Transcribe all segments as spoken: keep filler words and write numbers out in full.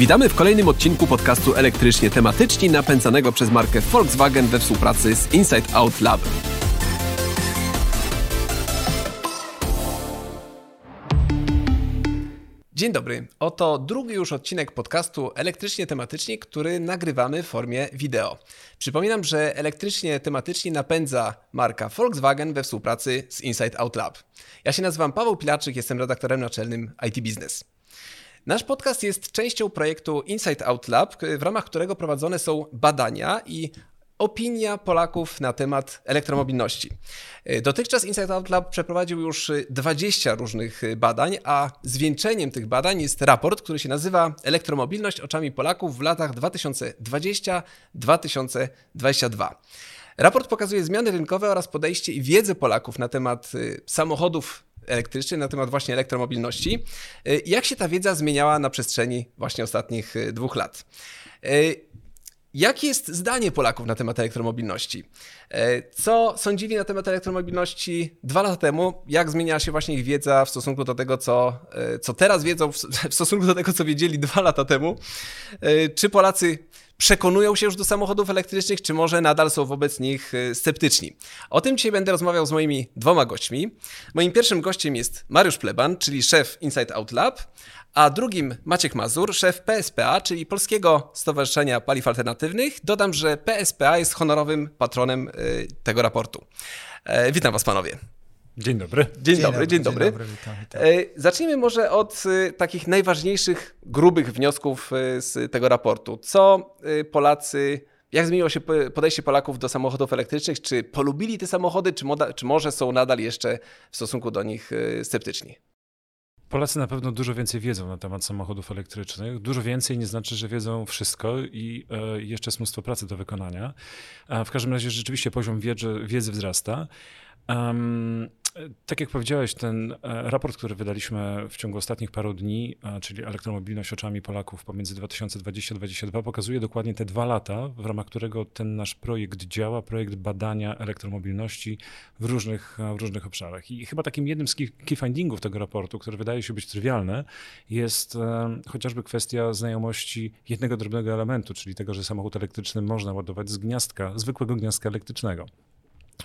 Witamy w kolejnym odcinku podcastu Elektrycznie Tematycznie, napędzanego przez markę Volkswagen we współpracy z Inside Out Lab. Dzień dobry. Oto drugi już odcinek podcastu Elektrycznie Tematycznie, który nagrywamy w formie wideo. Przypominam, że Elektrycznie Tematycznie napędza marka Volkswagen we współpracy z Inside Out Lab. Ja się nazywam Paweł Pilaczyk, jestem redaktorem naczelnym I T Business. Nasz podcast jest częścią projektu Inside Out Lab, w ramach którego prowadzone są badania i opinia Polaków na temat elektromobilności. Dotychczas Inside Out Lab przeprowadził już dwadzieścia różnych badań, a zwieńczeniem tych badań jest raport, który się nazywa Elektromobilność oczami Polaków w latach dwa tysiące dwudziestym do dwa tysiące dwudziestego drugiego. Raport pokazuje zmiany rynkowe oraz podejście i wiedzę Polaków na temat samochodów elektryczny, na temat właśnie elektromobilności. Jak się ta wiedza zmieniała na przestrzeni właśnie ostatnich dwóch lat? Jakie jest zdanie Polaków na temat elektromobilności? Co sądzili na temat elektromobilności dwa lata temu? Jak zmieniała się właśnie ich wiedza w stosunku do tego, co, co teraz wiedzą, w stosunku do tego, co wiedzieli dwa lata temu? Czy Polacy przekonują się już do samochodów elektrycznych, czy może nadal są wobec nich sceptyczni? O tym dzisiaj będę rozmawiał z moimi dwoma gośćmi. Moim pierwszym gościem jest Mariusz Pleban, czyli szef Inside Out Lab, a drugim Maciek Mazur, szef P S P A, czyli Polskiego Stowarzyszenia Paliw Alternatywnych. Dodam, że P S P A jest honorowym patronem tego raportu. Witam was, panowie. Dzień dobry. Dzień, dzień dobry, dobry, dzień dobry. Dzień dobry, witam, witam. Zacznijmy może od takich najważniejszych, grubych wniosków z tego raportu. Co Polacy, jak zmieniło się podejście Polaków do samochodów elektrycznych? Czy polubili te samochody, czy, moda, czy może są nadal jeszcze w stosunku do nich sceptyczni? Polacy na pewno dużo więcej wiedzą na temat samochodów elektrycznych. Dużo więcej nie znaczy, że wiedzą wszystko i jeszcze jest mnóstwo pracy do wykonania. W każdym razie rzeczywiście poziom wiedzy, wiedzy wzrasta. Um, tak jak powiedziałeś, ten raport, który wydaliśmy w ciągu ostatnich paru dni, czyli Elektromobilność oczami Polaków pomiędzy dwa tysiące dwudziestym do dwa tysiące dwudziestego drugiego, pokazuje dokładnie te dwa lata, w ramach którego ten nasz projekt działa, projekt badania elektromobilności w różnych, w różnych obszarach. I chyba takim jednym z key findingów tego raportu, który wydaje się być trywialne, jest um, chociażby kwestia znajomości jednego drobnego elementu, czyli tego, że samochód elektryczny można ładować z gniazdka, zwykłego gniazdka elektrycznego.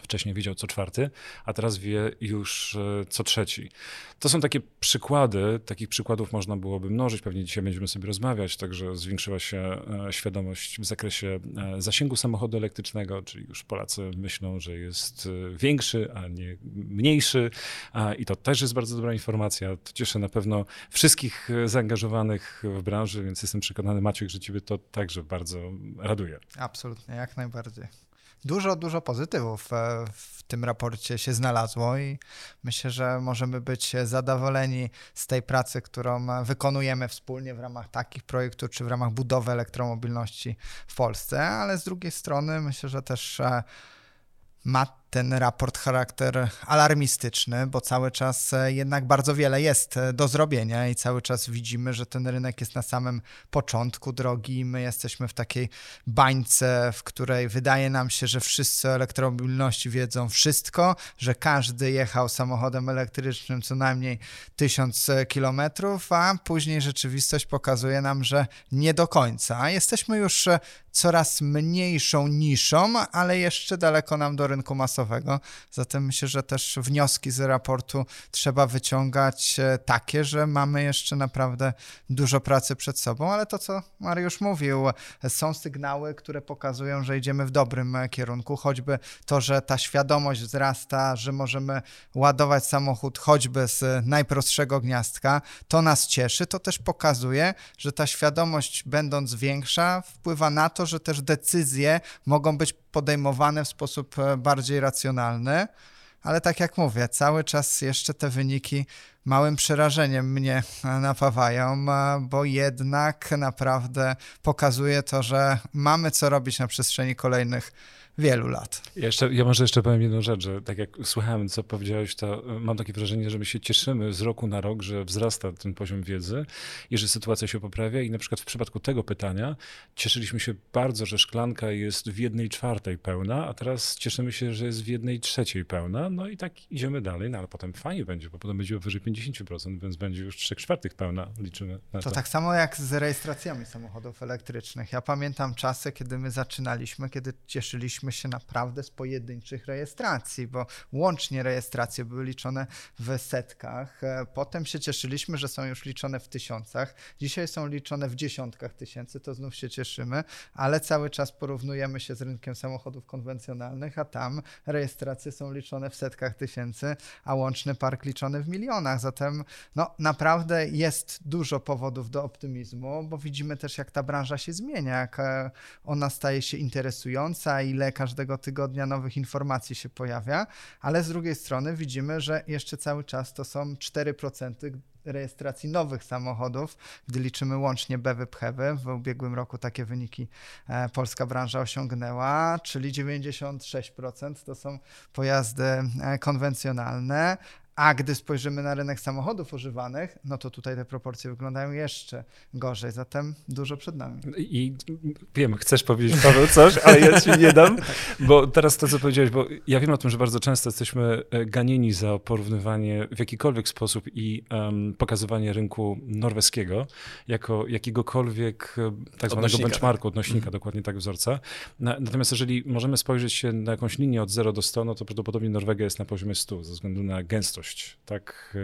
Wcześniej wiedział co czwarty, a teraz wie już co trzeci. To są takie przykłady, takich przykładów można byłoby mnożyć, pewnie dzisiaj będziemy sobie rozmawiać, także zwiększyła się świadomość w zakresie zasięgu samochodu elektrycznego, czyli już Polacy myślą, że jest większy, a nie mniejszy i to też jest bardzo dobra informacja. To cieszy na pewno wszystkich zaangażowanych w branży, więc jestem przekonany, Maciek, że ciebie to także bardzo raduje. Absolutnie, jak najbardziej. Dużo, dużo pozytywów w tym raporcie się znalazło i myślę, że możemy być zadowoleni z tej pracy, którą wykonujemy wspólnie w ramach takich projektów, czy w ramach budowy elektromobilności w Polsce, ale z drugiej strony myślę, że też ma ten raport charakter alarmistyczny, bo cały czas jednak bardzo wiele jest do zrobienia i cały czas widzimy, że ten rynek jest na samym początku drogi i my jesteśmy w takiej bańce, w której wydaje nam się, że wszyscy o elektromobilności wiedzą wszystko, że każdy jechał samochodem elektrycznym co najmniej tysiąc kilometrów, a później rzeczywistość pokazuje nam, że nie do końca. Jesteśmy już coraz mniejszą niszą, ale jeszcze daleko nam do rynku masowego. Zatem myślę, że też wnioski z raportu trzeba wyciągać takie, że mamy jeszcze naprawdę dużo pracy przed sobą, ale to, co Mariusz mówił, są sygnały, które pokazują, że idziemy w dobrym kierunku, choćby to, że ta świadomość wzrasta, że możemy ładować samochód choćby z najprostszego gniazdka, to nas cieszy, to też pokazuje, że ta świadomość będąc większa wpływa na to, że też decyzje mogą być podejmowane w sposób bardziej racjonalny, ale tak jak mówię, cały czas jeszcze te wyniki małym przerażeniem mnie napawają, bo jednak naprawdę pokazuje to, że mamy co robić na przestrzeni kolejnych wielu lat. Jeszcze, ja może jeszcze powiem jedną rzecz, że tak jak słuchałem, co powiedziałeś, to mam takie wrażenie, że my się cieszymy z roku na rok, że wzrasta ten poziom wiedzy i że sytuacja się poprawia i na przykład w przypadku tego pytania cieszyliśmy się bardzo, że szklanka jest w jednej czwartej pełna, a teraz cieszymy się, że jest w jednej trzeciej pełna, no i tak idziemy dalej, no ale potem fajnie będzie, bo potem będzie wyżej pięćdziesiąt pięćdziesiąt procent, więc będzie już trzy czwartych pełna, liczymy na to. To tak samo jak z rejestracjami samochodów elektrycznych. Ja pamiętam czasy, kiedy my zaczynaliśmy, kiedy cieszyliśmy się naprawdę z pojedynczych rejestracji, bo łącznie rejestracje były liczone w setkach. Potem się cieszyliśmy, że są już liczone w tysiącach. Dzisiaj są liczone w dziesiątkach tysięcy, to znów się cieszymy, ale cały czas porównujemy się z rynkiem samochodów konwencjonalnych, a tam rejestracje są liczone w setkach tysięcy, a łączny park liczony w milionach. Zatem no, naprawdę jest dużo powodów do optymizmu, bo widzimy też, jak ta branża się zmienia, jak ona staje się interesująca, ile każdego tygodnia nowych informacji się pojawia, ale z drugiej strony widzimy, że jeszcze cały czas to są cztery procent rejestracji nowych samochodów, gdy liczymy łącznie B E V, P H E V. W ubiegłym roku takie wyniki polska branża osiągnęła, czyli dziewięćdziesiąt sześć procent to są pojazdy konwencjonalne. A gdy spojrzymy na rynek samochodów używanych, no to tutaj te proporcje wyglądają jeszcze gorzej, zatem dużo przed nami. I wiem, chcesz powiedzieć, Paweł, coś, ale ja ci nie dam, bo teraz to, co powiedziałeś, bo ja wiem o tym, że bardzo często jesteśmy ganieni za porównywanie w jakikolwiek sposób i um, pokazywanie rynku norweskiego jako jakiegokolwiek tak zwanego benchmarku, odnośnika, dokładnie tak, wzorca. Natomiast jeżeli możemy spojrzeć się na jakąś linię od zero do stu, no to prawdopodobnie Norwegia jest na poziomie stu ze względu na gęstość tak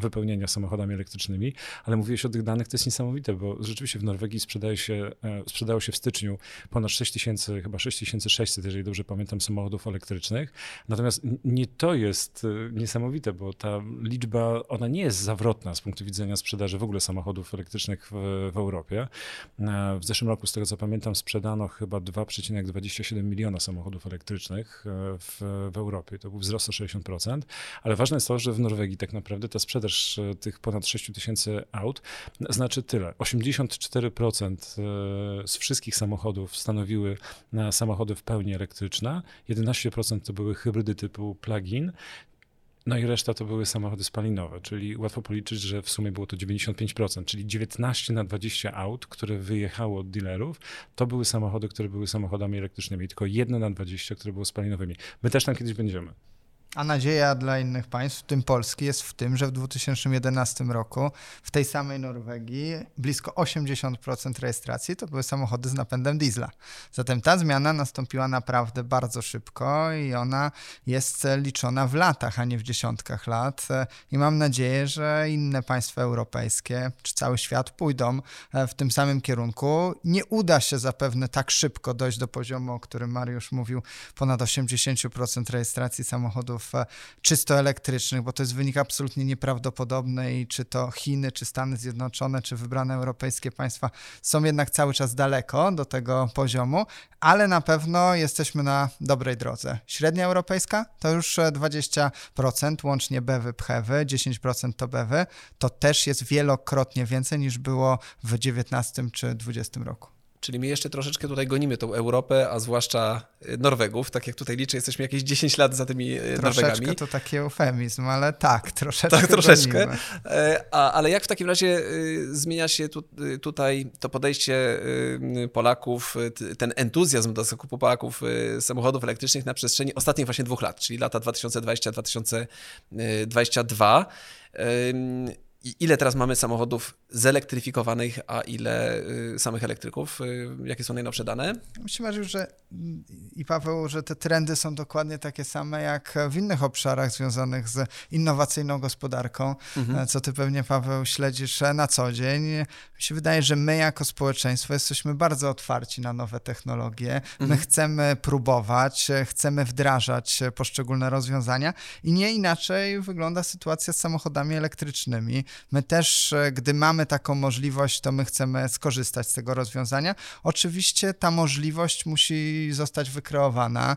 wypełnienia samochodami elektrycznymi, ale mówiłeś o tych danych, to jest niesamowite, bo rzeczywiście w Norwegii sprzedaje się, sprzedało się w styczniu ponad sześć tysięcy, chyba sześć tysięcy sześćset, jeżeli dobrze pamiętam, samochodów elektrycznych. Natomiast nie to jest niesamowite, bo ta liczba, ona nie jest zawrotna z punktu widzenia sprzedaży w ogóle samochodów elektrycznych w, w Europie. W zeszłym roku, z tego co pamiętam, sprzedano chyba dwa przecinek dwadzieścia siedem miliona samochodów elektrycznych w, w Europie. To był wzrost o sześćdziesiąt procent, ale ważne jest to, że w Norwegii tak naprawdę ta sprzedaż tych ponad sześć tysięcy aut znaczy tyle. osiemdziesiąt cztery procent z wszystkich samochodów stanowiły samochody w pełni elektryczne, jedenaście procent to były hybrydy typu plug-in, no i reszta to były samochody spalinowe, czyli łatwo policzyć, że w sumie było to dziewięćdziesiąt pięć procent, czyli dziewiętnaście na dwadzieścia aut, które wyjechało od dealerów, to były samochody, które były samochodami elektrycznymi, tylko jedno na dwadzieścia, które były spalinowymi. My też tam kiedyś będziemy. A nadzieja dla innych państw, w tym Polski, jest w tym, że w dwa tysiące jedenastym roku w tej samej Norwegii blisko osiemdziesiąt procent rejestracji to były samochody z napędem diesla. Zatem ta zmiana nastąpiła naprawdę bardzo szybko i ona jest liczona w latach, a nie w dziesiątkach lat. I mam nadzieję, że inne państwa europejskie czy cały świat pójdą w tym samym kierunku. Nie uda się zapewne tak szybko dojść do poziomu, o którym Mariusz mówił, ponad osiemdziesiąt procent rejestracji samochodów czysto elektrycznych, bo to jest wynik absolutnie nieprawdopodobny i czy to Chiny, czy Stany Zjednoczone, czy wybrane europejskie państwa są jednak cały czas daleko do tego poziomu, ale na pewno jesteśmy na dobrej drodze. Średnia europejska to już dwadzieścia procent, łącznie B E V, P H E V, dziesięć procent to B E V, to też jest wielokrotnie więcej niż było w dziewiętnastym czy dwudziestym roku. Czyli my jeszcze troszeczkę tutaj gonimy tą Europę, a zwłaszcza Norwegów. Tak jak tutaj liczę, jesteśmy jakieś dziesięć lat za tymi troszeczkę Norwegami. Troszeczkę to taki eufemizm, ale tak, troszeczkę Tak, troszeczkę. A, ale jak w takim razie zmienia się tu, tutaj to podejście Polaków, ten entuzjazm do zakupu Polaków samochodów elektrycznych na przestrzeni ostatnich właśnie dwóch lat, czyli lata dwa tysiące dwudziesty do dwa tysiące dwudziestego drugiego. I ile teraz mamy samochodów zelektryfikowanych, a ile y, samych elektryków? Y, jakie są najnowsze dane? Myślę, że i Paweł, że te trendy są dokładnie takie same jak w innych obszarach związanych z innowacyjną gospodarką, mhm. co ty pewnie, Paweł, śledzisz na co dzień. Mi się wydaje, że my jako społeczeństwo jesteśmy bardzo otwarci na nowe technologie. Mhm. My chcemy próbować, chcemy wdrażać poszczególne rozwiązania i nie inaczej wygląda sytuacja z samochodami elektrycznymi. My też, gdy mamy taką możliwość, to my chcemy skorzystać z tego rozwiązania. Oczywiście ta możliwość musi zostać wykreowana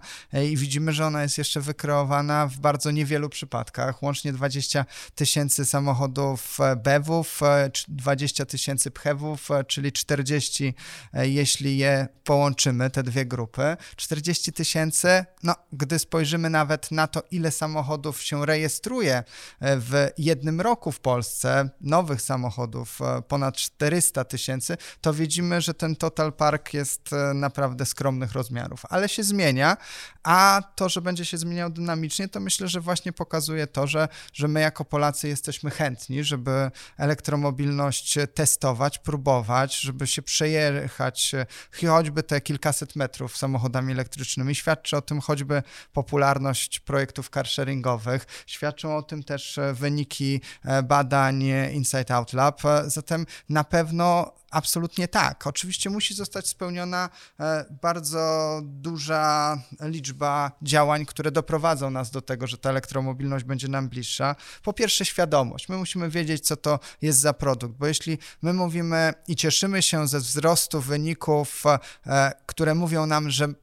i widzimy, że ona jest jeszcze wykreowana w bardzo niewielu przypadkach. Łącznie dwadzieścia tysięcy samochodów B E V-ów, dwadzieścia tysięcy P H E V-ów, czyli czterdzieści, jeśli je połączymy, te dwie grupy. czterdzieści tysięcy, no gdy spojrzymy nawet na to, ile samochodów się rejestruje w jednym roku w Polsce, Polsce nowych samochodów, ponad czterysta tysięcy, to widzimy, że ten total park jest naprawdę skromnych rozmiarów, ale się zmienia, a to, że będzie się zmieniał dynamicznie, to myślę, że właśnie pokazuje to, że, że my jako Polacy jesteśmy chętni, żeby elektromobilność testować, próbować, żeby się przejechać choćby te kilkaset metrów samochodami elektrycznymi. Świadczy o tym choćby popularność projektów carsharingowych, świadczą o tym też wyniki badań Inside Out Lab, zatem na pewno absolutnie tak. Oczywiście musi zostać spełniona bardzo duża liczba działań, które doprowadzą nas do tego, że ta elektromobilność będzie nam bliższa. Po pierwsze świadomość. My musimy wiedzieć, co to jest za produkt, bo jeśli my mówimy i cieszymy się ze wzrostu wyników, które mówią nam, że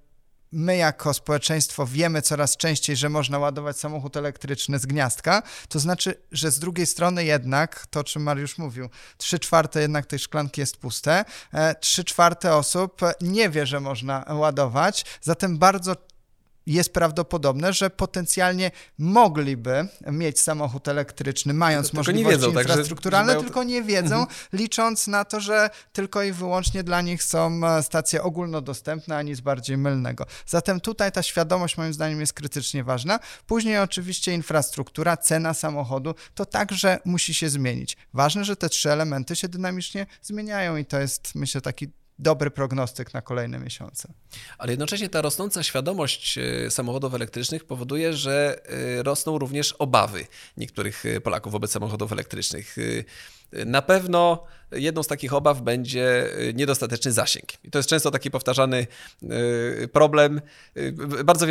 my jako społeczeństwo wiemy coraz częściej, że można ładować samochód elektryczny z gniazdka, to znaczy, że z drugiej strony jednak, to o czym Mariusz mówił, trzy czwarte jednak tej szklanki jest puste, trzy czwarte osób nie wie, że można ładować, zatem bardzo jest prawdopodobne, że potencjalnie mogliby mieć samochód elektryczny, mając możliwości infrastrukturalne, tylko nie wiedzą, licząc na to, że tylko i wyłącznie dla nich są stacje ogólnodostępne, a nic bardziej mylnego. Zatem tutaj ta świadomość moim zdaniem jest krytycznie ważna. Później oczywiście infrastruktura, cena samochodu, to także musi się zmienić. Ważne, że te trzy elementy się dynamicznie zmieniają i to jest, myślę, taki dobry prognostyk na kolejne miesiące. Ale jednocześnie ta rosnąca świadomość samochodów elektrycznych powoduje, że rosną również obawy niektórych Polaków wobec samochodów elektrycznych. Na pewno jedną z takich obaw będzie niedostateczny zasięg. I to jest często taki powtarzany problem. Bardzo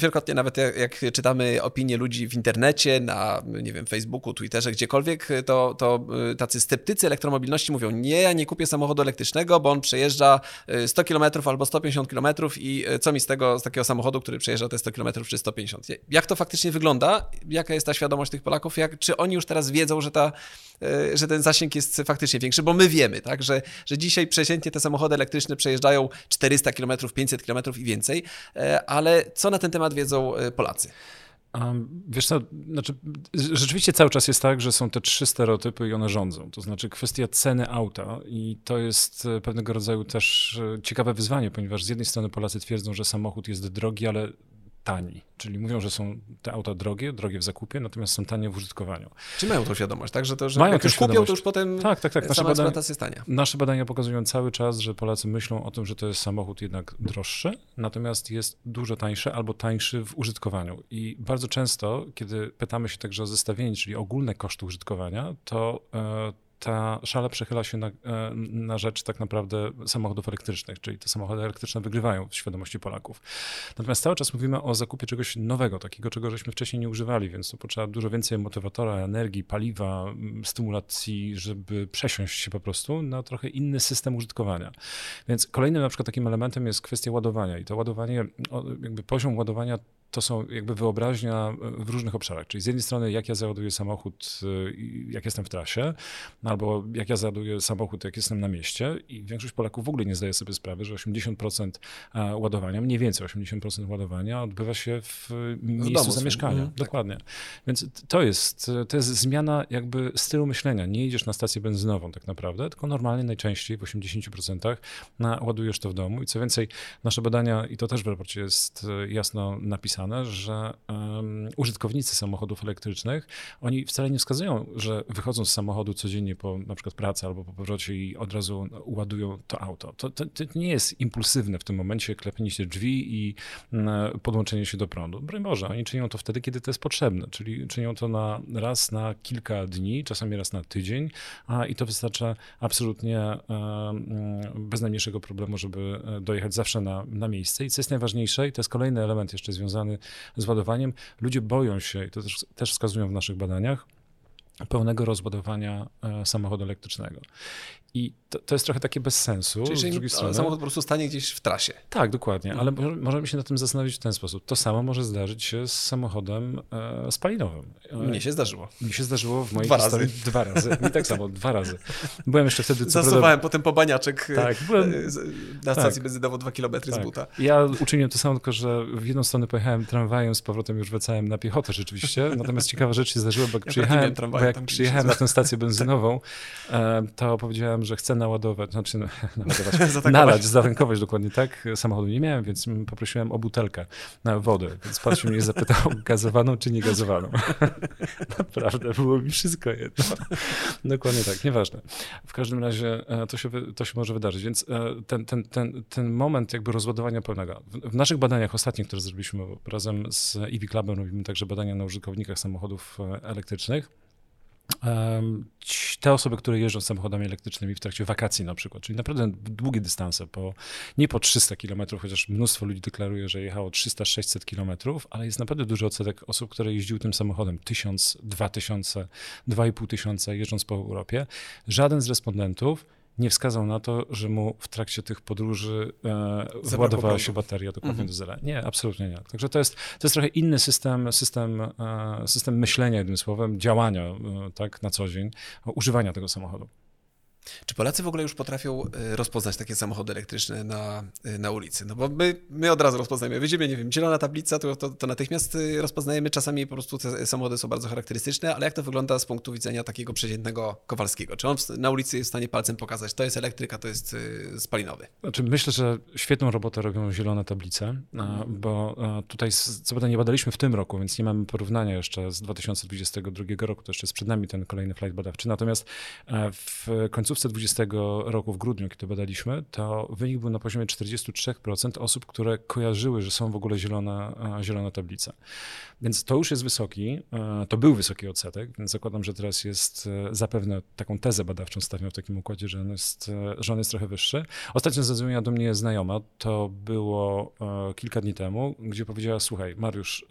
wielokrotnie nawet jak czytamy opinie ludzi w internecie, na nie wiem, Facebooku, Twitterze, gdziekolwiek, to, to tacy sceptycy elektromobilności mówią, nie, ja nie kupię samochodu elektrycznego, bo on przejeżdża sto kilometrów albo sto pięćdziesiąt kilometrów i co mi z tego, z takiego samochodu, który przejeżdża te sto kilometrów czy sto pięćdziesiąt. Jak to faktycznie wygląda? Jaka jest ta świadomość tych Polaków? Jak, czy oni już teraz wiedzą, że, ta, że ten zasięg jest faktycznie większy? Bo my wiemy, tak, że, że dzisiaj przeciętnie te samochody elektryczne przejeżdżają czterysta kilometrów, pięćset kilometrów i więcej, ale co na ten temat wiedzą Polacy? Wiesz co, znaczy, rzeczywiście cały czas jest tak, że są te trzy stereotypy i one rządzą. To znaczy kwestia ceny auta i to jest pewnego rodzaju też ciekawe wyzwanie, ponieważ z jednej strony Polacy twierdzą, że samochód jest drogi, ale tani. Czyli mówią, że są te auta drogie, drogie w zakupie, natomiast są tanie w użytkowaniu. Czy mają tą świadomość, tak? Że to, że mają jak już kupią, świadomość. To już potem tak, tak, tak. Nasze sama eksploatacja jest tania. Nasze badania pokazują cały czas, że Polacy myślą o tym, że to jest samochód jednak droższy, natomiast jest dużo tańszy albo tańszy w użytkowaniu. I bardzo często, kiedy pytamy się także o zestawienie, czyli ogólne koszty użytkowania, to yy, ta szala przechyla się na, na rzecz tak naprawdę samochodów elektrycznych, czyli te samochody elektryczne wygrywają w świadomości Polaków. Natomiast cały czas mówimy o zakupie czegoś nowego, takiego, czego żeśmy wcześniej nie używali, więc tu potrzeba dużo więcej motywatora, energii, paliwa, stymulacji, żeby przesiąść się po prostu na trochę inny system użytkowania. Więc kolejnym na przykład takim elementem jest kwestia ładowania i to ładowanie, jakby poziom ładowania to są jakby wyobraźnia w różnych obszarach. Czyli z jednej strony, jak ja załaduję samochód, jak jestem w trasie, albo jak ja załaduję samochód, jak jestem na mieście. I większość Polaków w ogóle nie zdaje sobie sprawy, że osiemdziesiąt procent ładowania, mniej więcej osiemdziesiąt procent ładowania odbywa się w miejscu domu, zamieszkania. Mhm, dokładnie. Tak. Więc to jest, to jest zmiana jakby stylu myślenia. Nie idziesz na stację benzynową tak naprawdę, tylko normalnie najczęściej w osiemdziesiąt procent ładujesz to w domu. I co więcej, nasze badania, i to też w raporcie jest jasno napisane, że um, użytkownicy samochodów elektrycznych, oni wcale nie wskazują, że wychodzą z samochodu codziennie po na przykład pracy albo po powrocie i od razu ładują to auto. To, to, to nie jest impulsywne w tym momencie klepnięcie drzwi i mm, podłączenie się do prądu. Broń Boże, oni czynią to wtedy, kiedy to jest potrzebne, czyli czynią to na raz na kilka dni, czasami raz na tydzień, a i to wystarcza absolutnie mm, bez najmniejszego problemu, żeby dojechać zawsze na, na miejsce. I co jest najważniejsze, i to jest kolejny element jeszcze związany z ładowaniem. Ludzie boją się, i to też, też wskazują w naszych badaniach, pełnego rozładowania samochodu elektrycznego. I to, to jest trochę takie bez sensu. Czyli z drugiej nie, strony samochód po prostu stanie gdzieś w trasie. Tak, dokładnie, ale mhm. możemy się nad tym zastanowić w ten sposób. To samo może zdarzyć się z samochodem e, spalinowym. Mnie się zdarzyło. Mnie się zdarzyło w mojej dwa historii razy. dwa razy. Mi tak samo, dwa razy. Byłem jeszcze wtedy... Zasuwałem prawda... potem po baniaczek tak, byłem... na stacji tak. benzynowo dwa kilometry tak. z buta. Ja uczyniłem to samo, tylko że w jedną stronę pojechałem tramwajem, z powrotem już wracałem na piechotę rzeczywiście. Natomiast ciekawa rzecz się zdarzyła, bo jak ja przyjechałem, bo jak przyjechałem na tę stację benzynową, e, to powiedziałem, że chcę naładować, znaczy naładować, nalać, zatankować dokładnie tak. Samochodu nie miałem, więc poprosiłem o butelkę na wodę. Więc pan się mnie zapytał, gazowaną czy nie gazowaną. Naprawdę, było mi wszystko jedno. Dokładnie tak, nieważne. W każdym razie to się, to się może wydarzyć. Więc ten, ten, ten, ten moment jakby rozładowania pełnego. W, w naszych badaniach ostatnich, które zrobiliśmy razem z E V Clubem, robimy także badania na użytkownikach samochodów elektrycznych. Te osoby, które jeżdżą samochodami elektrycznymi w trakcie wakacji na przykład, czyli naprawdę długie dystanse, po, nie po trzysta kilometrów, chociaż mnóstwo ludzi deklaruje, że jechało trzysta sześćset kilometrów, ale jest naprawdę duży odsetek osób, które jeździły tym samochodem tysiąc, dwa tysiące, dwa i pół tysiąca jeżdżąc po Europie. Żaden z respondentów nie wskazał na to, że mu w trakcie tych podróży e, ładowała się bateria dokładnie mm-hmm. do zera. Nie, absolutnie nie. Także to jest, to jest trochę inny system, system, e, system myślenia, jednym słowem, działania e, tak na co dzień, używania tego samochodu. Czy Polacy w ogóle już potrafią rozpoznać takie samochody elektryczne na, na ulicy? No bo my, my od razu rozpoznajemy, widzimy, nie wiem, zielona tablica, to, to, to natychmiast rozpoznajemy. Czasami po prostu te samochody są bardzo charakterystyczne, ale jak to wygląda z punktu widzenia takiego przeciętnego Kowalskiego? Czy on na ulicy jest w stanie palcem pokazać, to jest elektryka, to jest spalinowy? Znaczy, myślę, że świetną robotę robią zielone tablice, bo tutaj co prawda nie badaliśmy w tym roku, więc nie mamy porównania jeszcze z dwa tysiące dwudziestego drugiego roku, to jeszcze jest przed nami ten kolejny flight badawczy. Natomiast w końcu w dwudziestego roku, w grudniu, kiedy badaliśmy, to wynik był na poziomie czterdzieści trzy procent osób, które kojarzyły, że są w ogóle zielona, zielona tablica. Więc to już jest wysoki, to był wysoki odsetek, więc zakładam, że teraz jest zapewne taką tezę badawczą stawiam w takim układzie, że on jest, że on jest trochę wyższy. Ostatnio zadzwoniła do mnie znajoma, to było kilka dni temu, gdzie powiedziała, słuchaj Mariusz,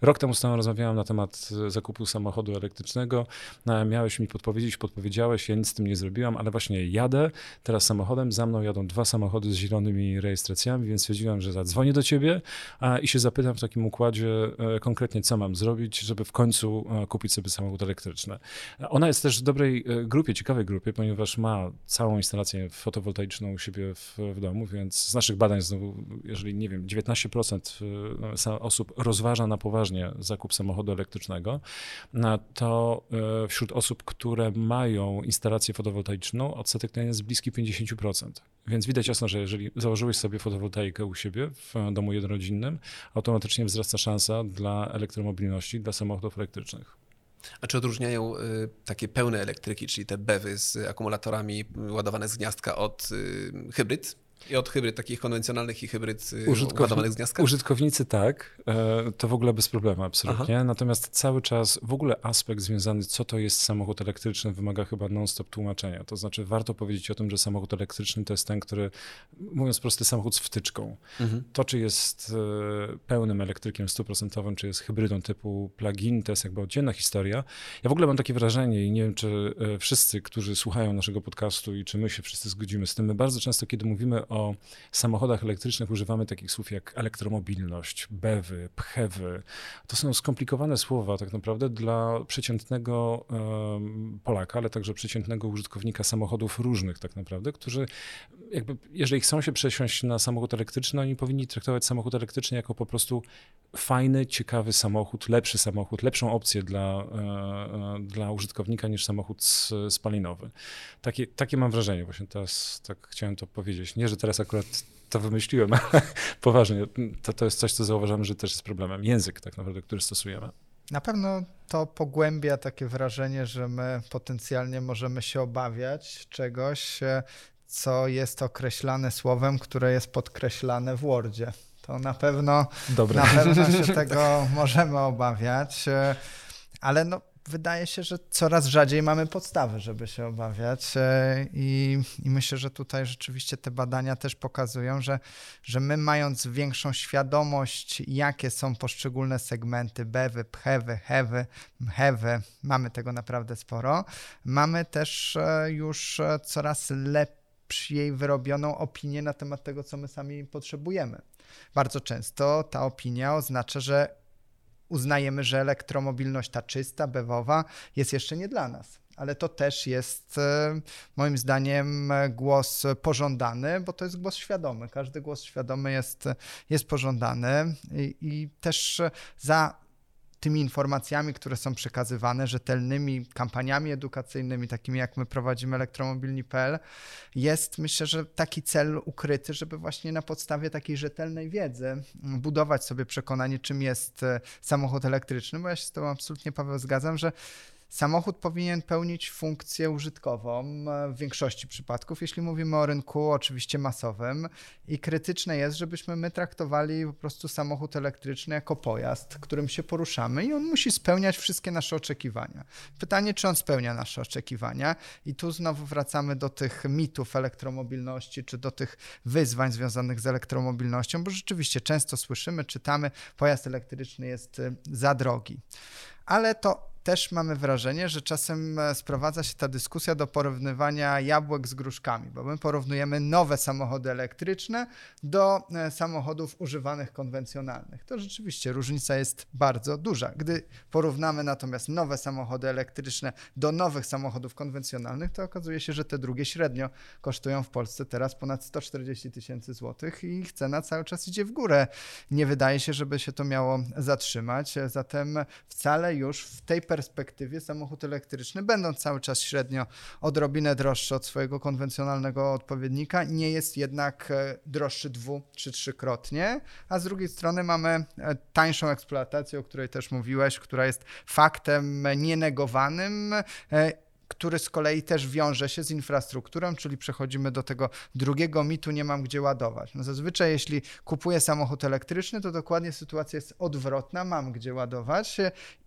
rok temu z tobą rozmawiałam na temat zakupu samochodu elektrycznego, miałeś mi podpowiedzieć, podpowiedziałeś, ja nic z tym nie zrobiłem. Ale właśnie jadę teraz samochodem, za mną jadą dwa samochody z zielonymi rejestracjami, więc stwierdziłem, że zadzwonię do ciebie a, i się zapytam w takim układzie e, konkretnie, co mam zrobić, żeby w końcu e, kupić sobie samochód elektryczny. Ona jest też w dobrej e, grupie, ciekawej grupie, ponieważ ma całą instalację fotowoltaiczną u siebie w, w domu, więc z naszych badań znowu, jeżeli nie wiem, dziewiętnaście procent osób rozważa na poważnie zakup samochodu elektrycznego, a, to e, wśród osób, które mają instalację fotowoltaiczną, odsetek ten jest bliski pięćdziesiąt procent. Więc widać jasno, że jeżeli założyłeś sobie fotowoltaikę u siebie w domu jednorodzinnym, automatycznie wzrasta szansa dla elektromobilności, dla samochodów elektrycznych. A czy odróżniają takie pełne elektryki, czyli te B E Wy z akumulatorami ładowane z gniazdka od hybryd? I od hybryd takich konwencjonalnych i hybryd Użytkowni- ładowanych z gniazdka? Użytkownicy tak, to w ogóle bez problemu absolutnie. Aha. Natomiast cały czas w ogóle aspekt związany, co to jest samochód elektryczny, wymaga chyba non-stop tłumaczenia. To znaczy warto powiedzieć o tym, że samochód elektryczny to jest ten, który, mówiąc prosty, samochód z wtyczką. Mhm. To, czy jest pełnym elektrykiem stuprocentowym, czy jest hybrydą typu plug-in, to jest jakby oddzielna historia. Ja w ogóle mam takie wrażenie i nie wiem, czy wszyscy, którzy słuchają naszego podcastu i czy my się wszyscy zgodzimy z tym, my bardzo często, kiedy mówimy o samochodach elektrycznych, używamy takich słów jak elektromobilność, B E Wy, P H E Wy. To są skomplikowane słowa tak naprawdę dla przeciętnego um, Polaka, ale także przeciętnego użytkownika samochodów różnych tak naprawdę, którzy jakby, jeżeli chcą się przesiąść na samochód elektryczny, oni powinni traktować samochód elektryczny jako po prostu fajny, ciekawy samochód, lepszy samochód, lepszą opcję dla, e, dla użytkownika niż samochód spalinowy. Takie, takie mam wrażenie, właśnie teraz tak chciałem to powiedzieć. Nie, że teraz akurat to wymyśliłem, ale poważnie, to, to jest coś, co zauważamy, że też jest problemem. Język tak naprawdę, który stosujemy. Na pewno to pogłębia takie wrażenie, że my potencjalnie możemy się obawiać czegoś, co jest określane słowem, które jest podkreślane w Wordzie. To na pewno, na pewno się tego możemy obawiać, ale no wydaje się, że coraz rzadziej mamy podstawy, żeby się obawiać i, i myślę, że tutaj rzeczywiście te badania też pokazują, że, że my mając większą świadomość, jakie są poszczególne segmenty B E V y, P H E V y, H E V y, M H E V y, mamy tego naprawdę sporo, mamy też już coraz lepiej wyrobioną opinię na temat tego, co my sami potrzebujemy. Bardzo często ta opinia oznacza, że uznajemy, że elektromobilność ta czysta, bewowa jest jeszcze nie dla nas, ale to też jest moim zdaniem głos pożądany, bo to jest głos świadomy. Każdy głos świadomy jest, jest pożądany i, i też za tymi informacjami, które są przekazywane, rzetelnymi kampaniami edukacyjnymi, takimi jak my prowadzimy elektromobilni kropka p l, jest myślę, że taki cel ukryty, żeby właśnie na podstawie takiej rzetelnej wiedzy budować sobie przekonanie, czym jest samochód elektryczny, bo ja się z tobą absolutnie, Paweł, zgadzam, że samochód powinien pełnić funkcję użytkową w większości przypadków, jeśli mówimy o rynku oczywiście masowym, i krytyczne jest, żebyśmy my traktowali po prostu samochód elektryczny jako pojazd, którym się poruszamy, i on musi spełniać wszystkie nasze oczekiwania. Pytanie, czy on spełnia nasze oczekiwania, i tu znowu wracamy do tych mitów elektromobilności, czy do tych wyzwań związanych z elektromobilnością, bo rzeczywiście często słyszymy, czytamy, pojazd elektryczny jest za drogi, ale to też mamy wrażenie, że czasem sprowadza się ta dyskusja do porównywania jabłek z gruszkami, bo my porównujemy nowe samochody elektryczne do samochodów używanych konwencjonalnych. To rzeczywiście różnica jest bardzo duża. Gdy porównamy natomiast nowe samochody elektryczne do nowych samochodów konwencjonalnych, to okazuje się, że te drugie średnio kosztują w Polsce teraz ponad sto czterdzieści tysięcy złotych i ich cena cały czas idzie w górę. Nie wydaje się, żeby się to miało zatrzymać, zatem wcale już w tej perspektywie perspektywie samochód elektryczny, będąc cały czas średnio odrobinę droższy od swojego konwencjonalnego odpowiednika, nie jest jednak droższy dwu czy trzykrotnie, a z drugiej strony mamy tańszą eksploatację, o której też mówiłeś, która jest faktem nienegowanym, który z kolei też wiąże się z infrastrukturą, czyli przechodzimy do tego drugiego mitu, nie mam gdzie ładować. No zazwyczaj jeśli kupuję samochód elektryczny, to dokładnie sytuacja jest odwrotna, mam gdzie ładować,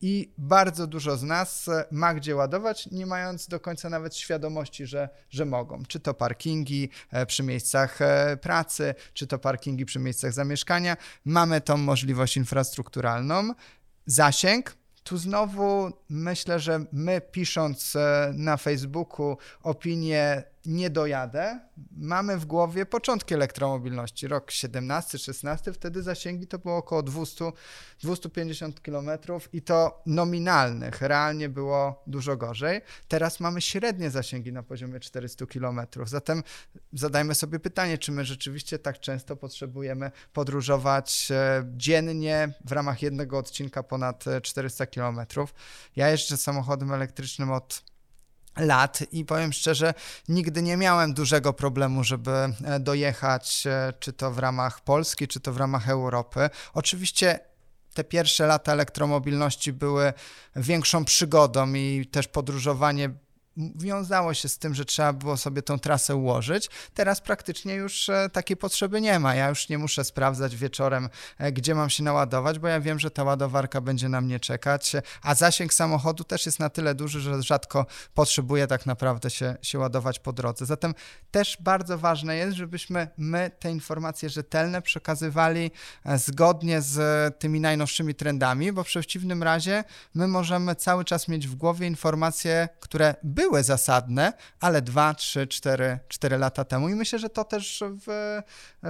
i bardzo dużo z nas ma gdzie ładować, nie mając do końca nawet świadomości, że, że mogą. Czy to parkingi przy miejscach pracy, czy to parkingi przy miejscach zamieszkania. Mamy tą możliwość infrastrukturalną. Zasięg. Tu znowu myślę, że my, pisząc na Facebooku opinię nie dojadę, mamy w głowie początki elektromobilności, rok siedemnasty szesnasty, wtedy zasięgi to było około dwieście do dwustu pięćdziesięciu kilometrów i to nominalnych, realnie było dużo gorzej. Teraz mamy średnie zasięgi na poziomie czterystu kilometrów, zatem zadajmy sobie pytanie, czy my rzeczywiście tak często potrzebujemy podróżować dziennie w ramach jednego odcinka ponad czterysta kilometrów. Ja jeżdżę samochodem elektrycznym od lat i powiem szczerze, nigdy nie miałem dużego problemu, żeby dojechać, czy to w ramach Polski, czy to w ramach Europy. Oczywiście te pierwsze lata elektromobilności były większą przygodą i też podróżowanie wiązało się z tym, że trzeba było sobie tą trasę ułożyć. Teraz praktycznie już takiej potrzeby nie ma. Ja już nie muszę sprawdzać wieczorem, gdzie mam się naładować, bo ja wiem, że ta ładowarka będzie na mnie czekać, a zasięg samochodu też jest na tyle duży, że rzadko potrzebuję tak naprawdę się, się ładować po drodze. Zatem też bardzo ważne jest, żebyśmy my te informacje rzetelne przekazywali zgodnie z tymi najnowszymi trendami, bo w przeciwnym razie my możemy cały czas mieć w głowie informacje, które były były zasadne, ale dwa, trzy, cztery lata temu, i myślę, że to też w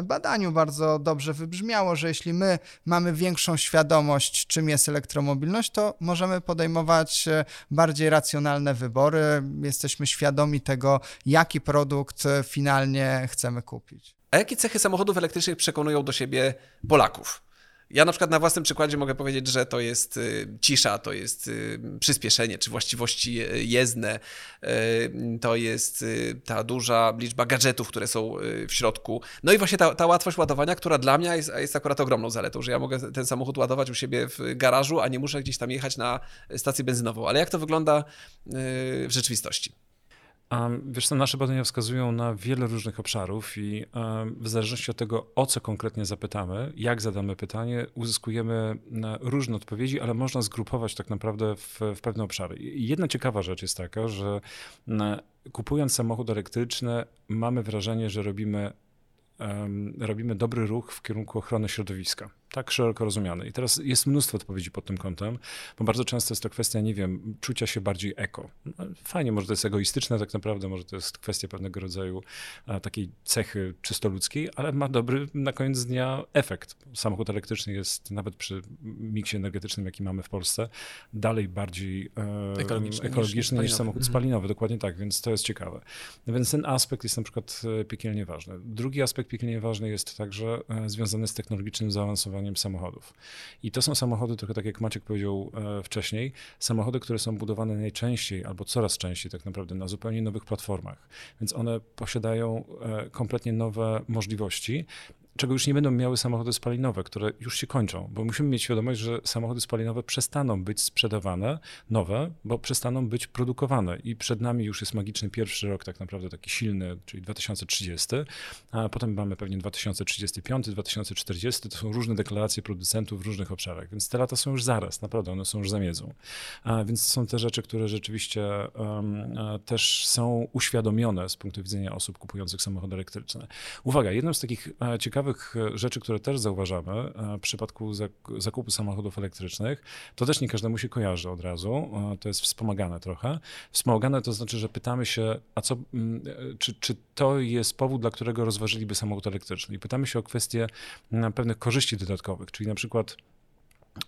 badaniu bardzo dobrze wybrzmiało, że jeśli my mamy większą świadomość, czym jest elektromobilność, to możemy podejmować bardziej racjonalne wybory, jesteśmy świadomi tego, jaki produkt finalnie chcemy kupić. A jakie cechy samochodów elektrycznych przekonują do siebie Polaków? Ja na przykład na własnym przykładzie mogę powiedzieć, że to jest cisza, to jest przyspieszenie, czy właściwości jezdne, to jest ta duża liczba gadżetów, które są w środku. No i właśnie ta, ta łatwość ładowania, która dla mnie jest, jest akurat ogromną zaletą, że ja mogę ten samochód ładować u siebie w garażu, a nie muszę gdzieś tam jechać na stację benzynową. Ale jak to wygląda w rzeczywistości? Wiesz co, nasze badania wskazują na wiele różnych obszarów i w zależności od tego, o co konkretnie zapytamy, jak zadamy pytanie, uzyskujemy różne odpowiedzi, ale można zgrupować tak naprawdę w, w pewne obszary. Jedna ciekawa rzecz jest taka, że kupując samochód elektryczny, mamy wrażenie, że robimy robimy dobry ruch w kierunku ochrony środowiska. Tak szeroko rozumiany. I teraz jest mnóstwo odpowiedzi pod tym kątem, bo bardzo często jest to kwestia, nie wiem, czucia się bardziej eko. Fajnie, może to jest egoistyczne tak naprawdę, może to jest kwestia pewnego rodzaju takiej cechy czysto ludzkiej, ale ma dobry na koniec dnia efekt. Samochód elektryczny jest nawet przy miksie energetycznym, jaki mamy w Polsce, dalej bardziej e, ekologiczny, ekologiczny niż, niż samochód spalinowy. Dokładnie tak, więc to jest ciekawe. No więc ten aspekt jest na przykład piekielnie ważny. Drugi aspekt piekielnie ważny jest także związany z technologicznym zaawansowaniem samochodów. I to są samochody, trochę tak jak Maciek powiedział wcześniej, samochody, które są budowane najczęściej albo coraz częściej tak naprawdę na zupełnie nowych platformach. Więc one posiadają kompletnie nowe możliwości, czego już nie będą miały samochody spalinowe, które już się kończą, bo musimy mieć świadomość, że samochody spalinowe przestaną być sprzedawane, nowe, bo przestaną być produkowane i przed nami już jest magiczny pierwszy rok tak naprawdę taki silny, czyli dwa tysiące trzydziesty, a potem mamy pewnie dwa tysiące trzydziesty piąty, dwa tysiące czterdziesty, to są różne deklaracje producentów w różnych obszarach, więc te lata są już zaraz, naprawdę one są już za miedzą. A więc to są te rzeczy, które rzeczywiście um, też są uświadomione z punktu widzenia osób kupujących samochody elektryczne. Uwaga, jedną z takich ciekawych rzeczy, które też zauważamy w przypadku zakupu samochodów elektrycznych, to też nie każdemu się kojarzy od razu, to jest wspomagane trochę. Wspomagane to znaczy, że pytamy się, a co, czy, czy to jest powód, dla którego rozważyliby samochód elektryczny? I pytamy się o kwestie pewnych korzyści dodatkowych, czyli na przykład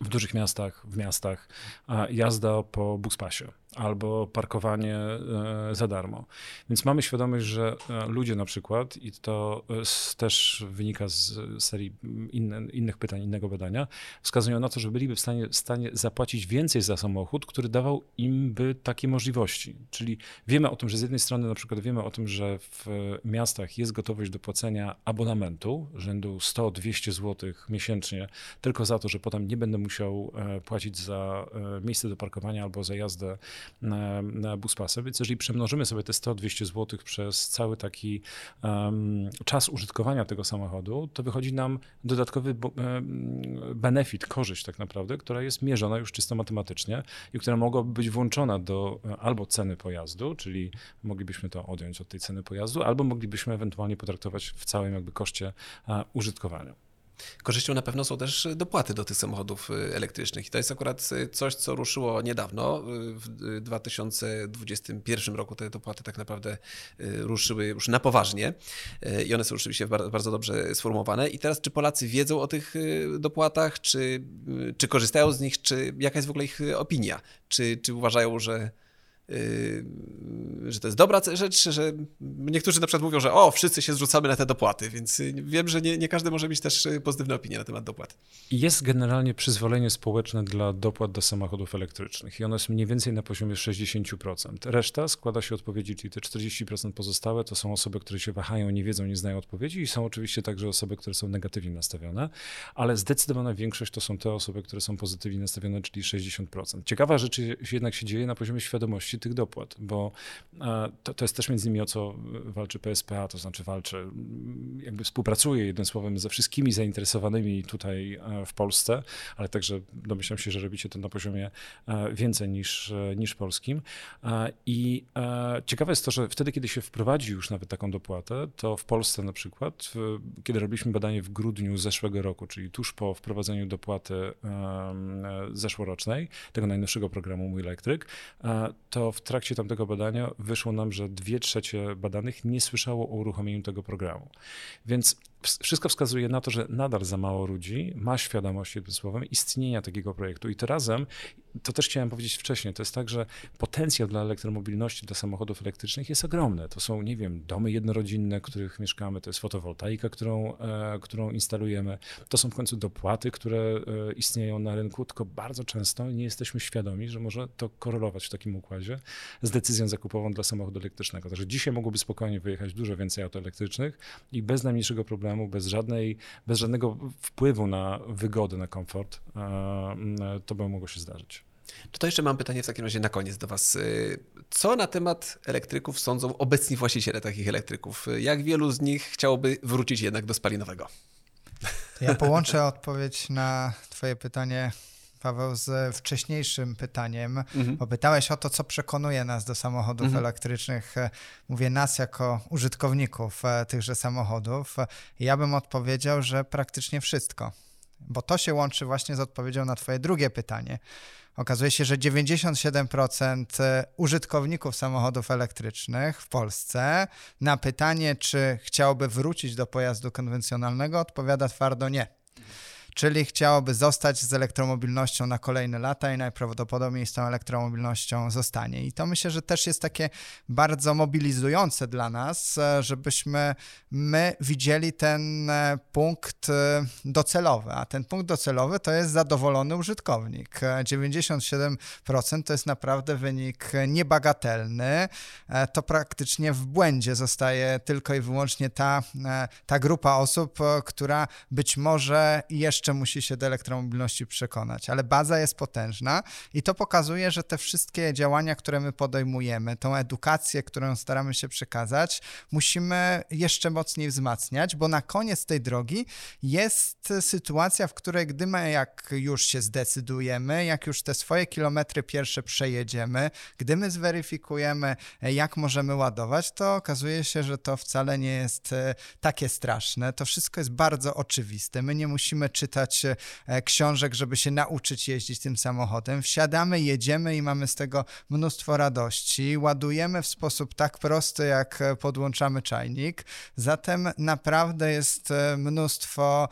w dużych miastach, w miastach jazda po buspasie albo parkowanie za darmo. Więc mamy świadomość, że ludzie na przykład, i to też wynika z serii inne, innych pytań, innego badania, wskazują na to, że byliby w stanie, w stanie zapłacić więcej za samochód, który dawał im by takie możliwości. Czyli wiemy o tym, że z jednej strony na przykład wiemy o tym, że w miastach jest gotowość do płacenia abonamentu rzędu sto dwieście złotych miesięcznie, tylko za to, że potem nie będę musiał płacić za miejsce do parkowania albo za jazdę na, na buspasy, więc jeżeli przemnożymy sobie te sto dwieście złotych przez cały taki um, czas użytkowania tego samochodu, to wychodzi nam dodatkowy bo, um, benefit, korzyść tak naprawdę, która jest mierzona już czysto matematycznie i która mogłaby być włączona do albo ceny pojazdu, czyli moglibyśmy to odjąć od tej ceny pojazdu, albo moglibyśmy ewentualnie potraktować w całym jakby koszcie um, użytkowania. Korzyścią na pewno są też dopłaty do tych samochodów elektrycznych i to jest akurat coś, co ruszyło niedawno. W dwa tysiące dwudziestym pierwszym roku te dopłaty tak naprawdę ruszyły już na poważnie i one są rzeczywiście bardzo dobrze sformułowane. I teraz czy Polacy wiedzą o tych dopłatach, czy, czy korzystają z nich, czy jaka jest w ogóle ich opinia? Czy, czy uważają, że... że to jest dobra rzecz, że niektórzy na przykład mówią, że o, wszyscy się zrzucamy na te dopłaty, więc wiem, że nie, nie każdy może mieć też pozytywne opinie na temat dopłat. Jest generalnie przyzwolenie społeczne dla dopłat do samochodów elektrycznych i ono jest mniej więcej na poziomie sześćdziesiąt procent. Reszta składa się odpowiedzi, czyli te czterdzieści procent pozostałe to są osoby, które się wahają, nie wiedzą, nie znają odpowiedzi i są oczywiście także osoby, które są negatywnie nastawione, ale zdecydowana większość to są te osoby, które są pozytywnie nastawione, czyli sześćdziesiąt procent. Ciekawa rzecz jednak się dzieje na poziomie świadomości tych dopłat, bo to, to jest też między innymi o co walczy P S P A, to znaczy walczy, jakby współpracuje jednym słowem ze wszystkimi zainteresowanymi tutaj w Polsce, ale także domyślam się, że robicie to na poziomie więcej niż, niż polskim. I ciekawe jest to, że wtedy, kiedy się wprowadzi już nawet taką dopłatę, to w Polsce na przykład, kiedy robiliśmy badanie w grudniu zeszłego roku, czyli tuż po wprowadzeniu dopłaty zeszłorocznej, tego najnowszego programu Mój Elektryk, to w trakcie tamtego badania wyszło nam, że dwie trzecie badanych nie słyszało o uruchomieniu tego programu. Więc wszystko wskazuje na to, że nadal za mało ludzi ma świadomość, jednym słowem, istnienia takiego projektu. I to razem, to też chciałem powiedzieć wcześniej, to jest tak, że potencjał dla elektromobilności, dla samochodów elektrycznych jest ogromny. To są, nie wiem, domy jednorodzinne, w których mieszkamy, to jest fotowoltaika, którą, e, którą instalujemy. To są w końcu dopłaty, które e, istnieją na rynku, tylko bardzo często nie jesteśmy świadomi, że może to korelować w takim układzie z decyzją zakupową dla samochodu elektrycznego. Także dzisiaj mogłoby spokojnie wyjechać dużo więcej aut elektrycznych i bez najmniejszego problemu, Bez, żadnej, bez żadnego wpływu na wygodę, na komfort, to by mogło się zdarzyć. No to jeszcze mam pytanie w takim razie na koniec do Was. Co na temat elektryków sądzą obecni właściciele takich elektryków? Jak wielu z nich chciałoby wrócić jednak do spalinowego? Ja połączę odpowiedź na Twoje pytanie, Paweł, z wcześniejszym pytaniem, mhm. bo pytałeś o to, co przekonuje nas do samochodów mhm. elektrycznych. Mówię nas jako użytkowników tychże samochodów. Ja bym odpowiedział, że praktycznie wszystko. Bo to się łączy właśnie z odpowiedzią na Twoje drugie pytanie. Okazuje się, że dziewięćdziesiąt siedem procent użytkowników samochodów elektrycznych w Polsce na pytanie, czy chciałoby wrócić do pojazdu konwencjonalnego, odpowiada twardo nie. Czyli chciałoby zostać z elektromobilnością na kolejne lata i najprawdopodobniej z tą elektromobilnością zostanie. I to myślę, że też jest takie bardzo mobilizujące dla nas, żebyśmy my widzieli ten punkt docelowy, a ten punkt docelowy to jest zadowolony użytkownik. dziewięćdziesiąt siedem procent to jest naprawdę wynik niebagatelny, to praktycznie w błędzie zostaje tylko i wyłącznie ta, ta grupa osób, która być może jeszcze jeszcze musi się do elektromobilności przekonać, ale baza jest potężna i to pokazuje, że te wszystkie działania, które my podejmujemy, tą edukację, którą staramy się przekazać, musimy jeszcze mocniej wzmacniać, bo na koniec tej drogi jest sytuacja, w której gdy my jak już się zdecydujemy, jak już te swoje kilometry pierwsze przejedziemy, gdy my zweryfikujemy, jak możemy ładować, to okazuje się, że to wcale nie jest takie straszne. To wszystko jest bardzo oczywiste. My nie musimy czytać książek, żeby się nauczyć jeździć tym samochodem. Wsiadamy, jedziemy i mamy z tego mnóstwo radości. Ładujemy w sposób tak prosty, jak podłączamy czajnik. Zatem naprawdę jest mnóstwo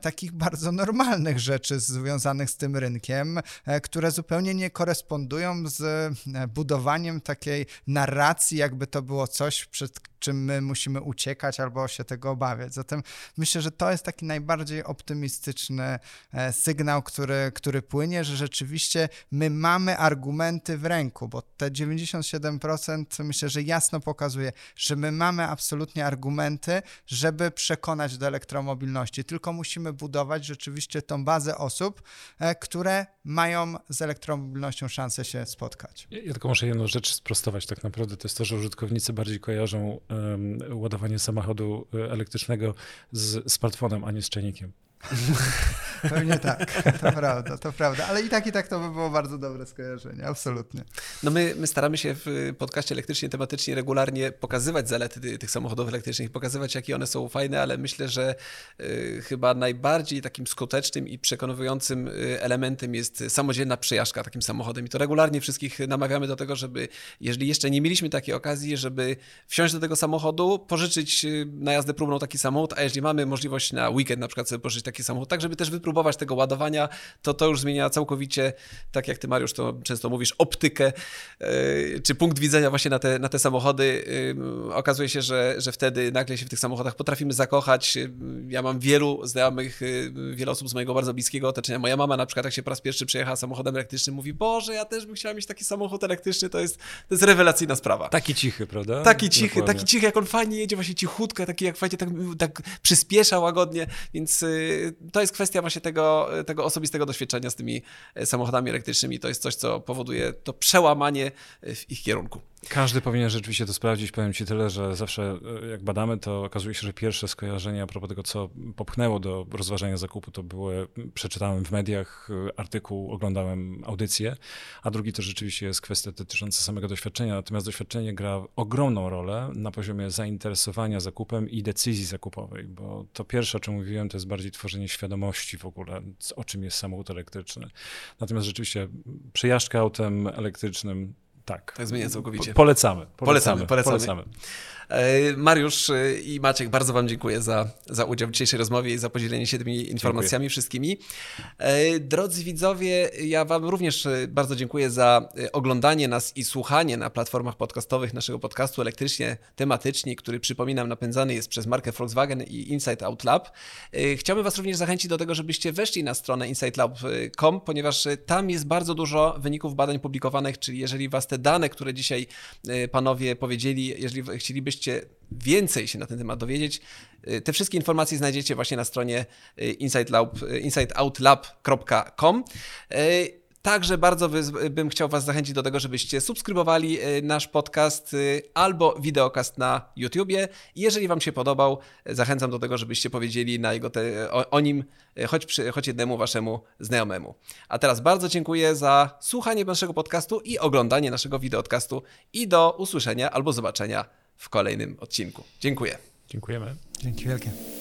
takich bardzo normalnych rzeczy związanych z tym rynkiem, które zupełnie nie korespondują z budowaniem takiej narracji, jakby to było coś, przed czym my musimy uciekać albo się tego obawiać. Zatem myślę, że to jest taki najbardziej optymistyczny sygnał, który, który płynie, że rzeczywiście my mamy argumenty w ręku, bo te dziewięćdziesiąt siedem procent myślę, że jasno pokazuje, że my mamy absolutnie argumenty, żeby przekonać do elektromobilności. Tylko musimy budować rzeczywiście tą bazę osób, które mają z elektromobilnością szansę się spotkać. Ja tylko muszę jedną rzecz sprostować tak naprawdę. To jest to, że użytkownicy bardziej kojarzą ładowanie samochodu elektrycznego z smartfonem, a nie z czajnikiem. Pewnie tak, to prawda, to prawda, ale i tak, i tak to by było bardzo dobre skojarzenie, absolutnie. No my, my staramy się w podcaście Elektrycznie Tematycznie regularnie pokazywać zalety tych samochodów elektrycznych, pokazywać, jakie one są fajne, ale myślę, że y, chyba najbardziej takim skutecznym i przekonującym elementem jest samodzielna przejażdżka takim samochodem i to regularnie wszystkich namawiamy do tego, żeby, jeżeli jeszcze nie mieliśmy takiej okazji, żeby wsiąść do tego samochodu, pożyczyć na jazdę próbną taki samochód, a jeśli mamy możliwość na weekend na przykład sobie pożyczyć taki samochód, tak żeby też wypróbować tego ładowania, to to już zmienia całkowicie, tak jak ty, Mariusz, to często mówisz, optykę yy, czy punkt widzenia właśnie na te, na te samochody. Yy, okazuje się, że, że wtedy nagle się w tych samochodach potrafimy zakochać. Yy, ja mam wielu znajomych, yy, wiele osób z mojego bardzo bliskiego otoczenia. Moja mama na przykład, jak się po raz pierwszy przejechała samochodem elektrycznym, mówi, Boże, ja też bym chciała mieć taki samochód elektryczny, to jest, to jest rewelacyjna sprawa. Taki cichy, prawda? Taki cichy, Dokładnie. taki cichy, jak on fajnie jedzie, właśnie cichutko, taki jak fajnie tak, tak przyspiesza łagodnie, więc yy, to jest kwestia właśnie tego, tego osobistego doświadczenia z tymi samochodami elektrycznymi. To jest coś, co powoduje to przełamanie w ich kierunku. Każdy powinien rzeczywiście to sprawdzić. Powiem Ci tyle, że zawsze jak badamy, to okazuje się, że pierwsze skojarzenie a propos tego, co popchnęło do rozważenia zakupu, to były, przeczytałem w mediach artykuł, oglądałem audycję, a drugi to rzeczywiście jest kwestia dotycząca samego doświadczenia. Natomiast doświadczenie gra ogromną rolę na poziomie zainteresowania zakupem i decyzji zakupowej, bo to pierwsze, o czym mówiłem, to jest bardziej tworzenie świadomości w ogóle, o czym jest samochód elektryczny. Natomiast rzeczywiście przejażdżka autem elektrycznym, Tak, tak zmienia całkowicie. Po, polecamy, polecamy, polecamy, polecamy. polecamy. Mariusz i Maciek, bardzo Wam dziękuję za, za udział w dzisiejszej rozmowie i za podzielenie się tymi informacjami dziękuję. wszystkimi. Drodzy widzowie, ja Wam również bardzo dziękuję za oglądanie nas i słuchanie na platformach podcastowych naszego podcastu Elektrycznie Tematycznie, który, przypominam, napędzany jest przez markę Volkswagen i Inside Out Lab. Chciałbym Was również zachęcić do tego, żebyście weszli na stronę inside lab kropka com, ponieważ tam jest bardzo dużo wyników badań publikowanych, czyli jeżeli Was te dane, które dzisiaj panowie powiedzieli, jeżeli chcielibyście więcej się na ten temat dowiedzieć, te wszystkie informacje znajdziecie właśnie na stronie inside out lab kropka com. Także bardzo bym chciał Was zachęcić do tego, żebyście subskrybowali nasz podcast albo wideokast na YouTubie. Jeżeli Wam się podobał, zachęcam do tego, żebyście powiedzieli na jego te, o, o nim choć, przy, choć jednemu Waszemu znajomemu. A teraz bardzo dziękuję za słuchanie naszego podcastu i oglądanie naszego wideokastu i do usłyszenia albo zobaczenia w kolejnym odcinku. Dziękuję. Dziękujemy. Dzięki wielkie.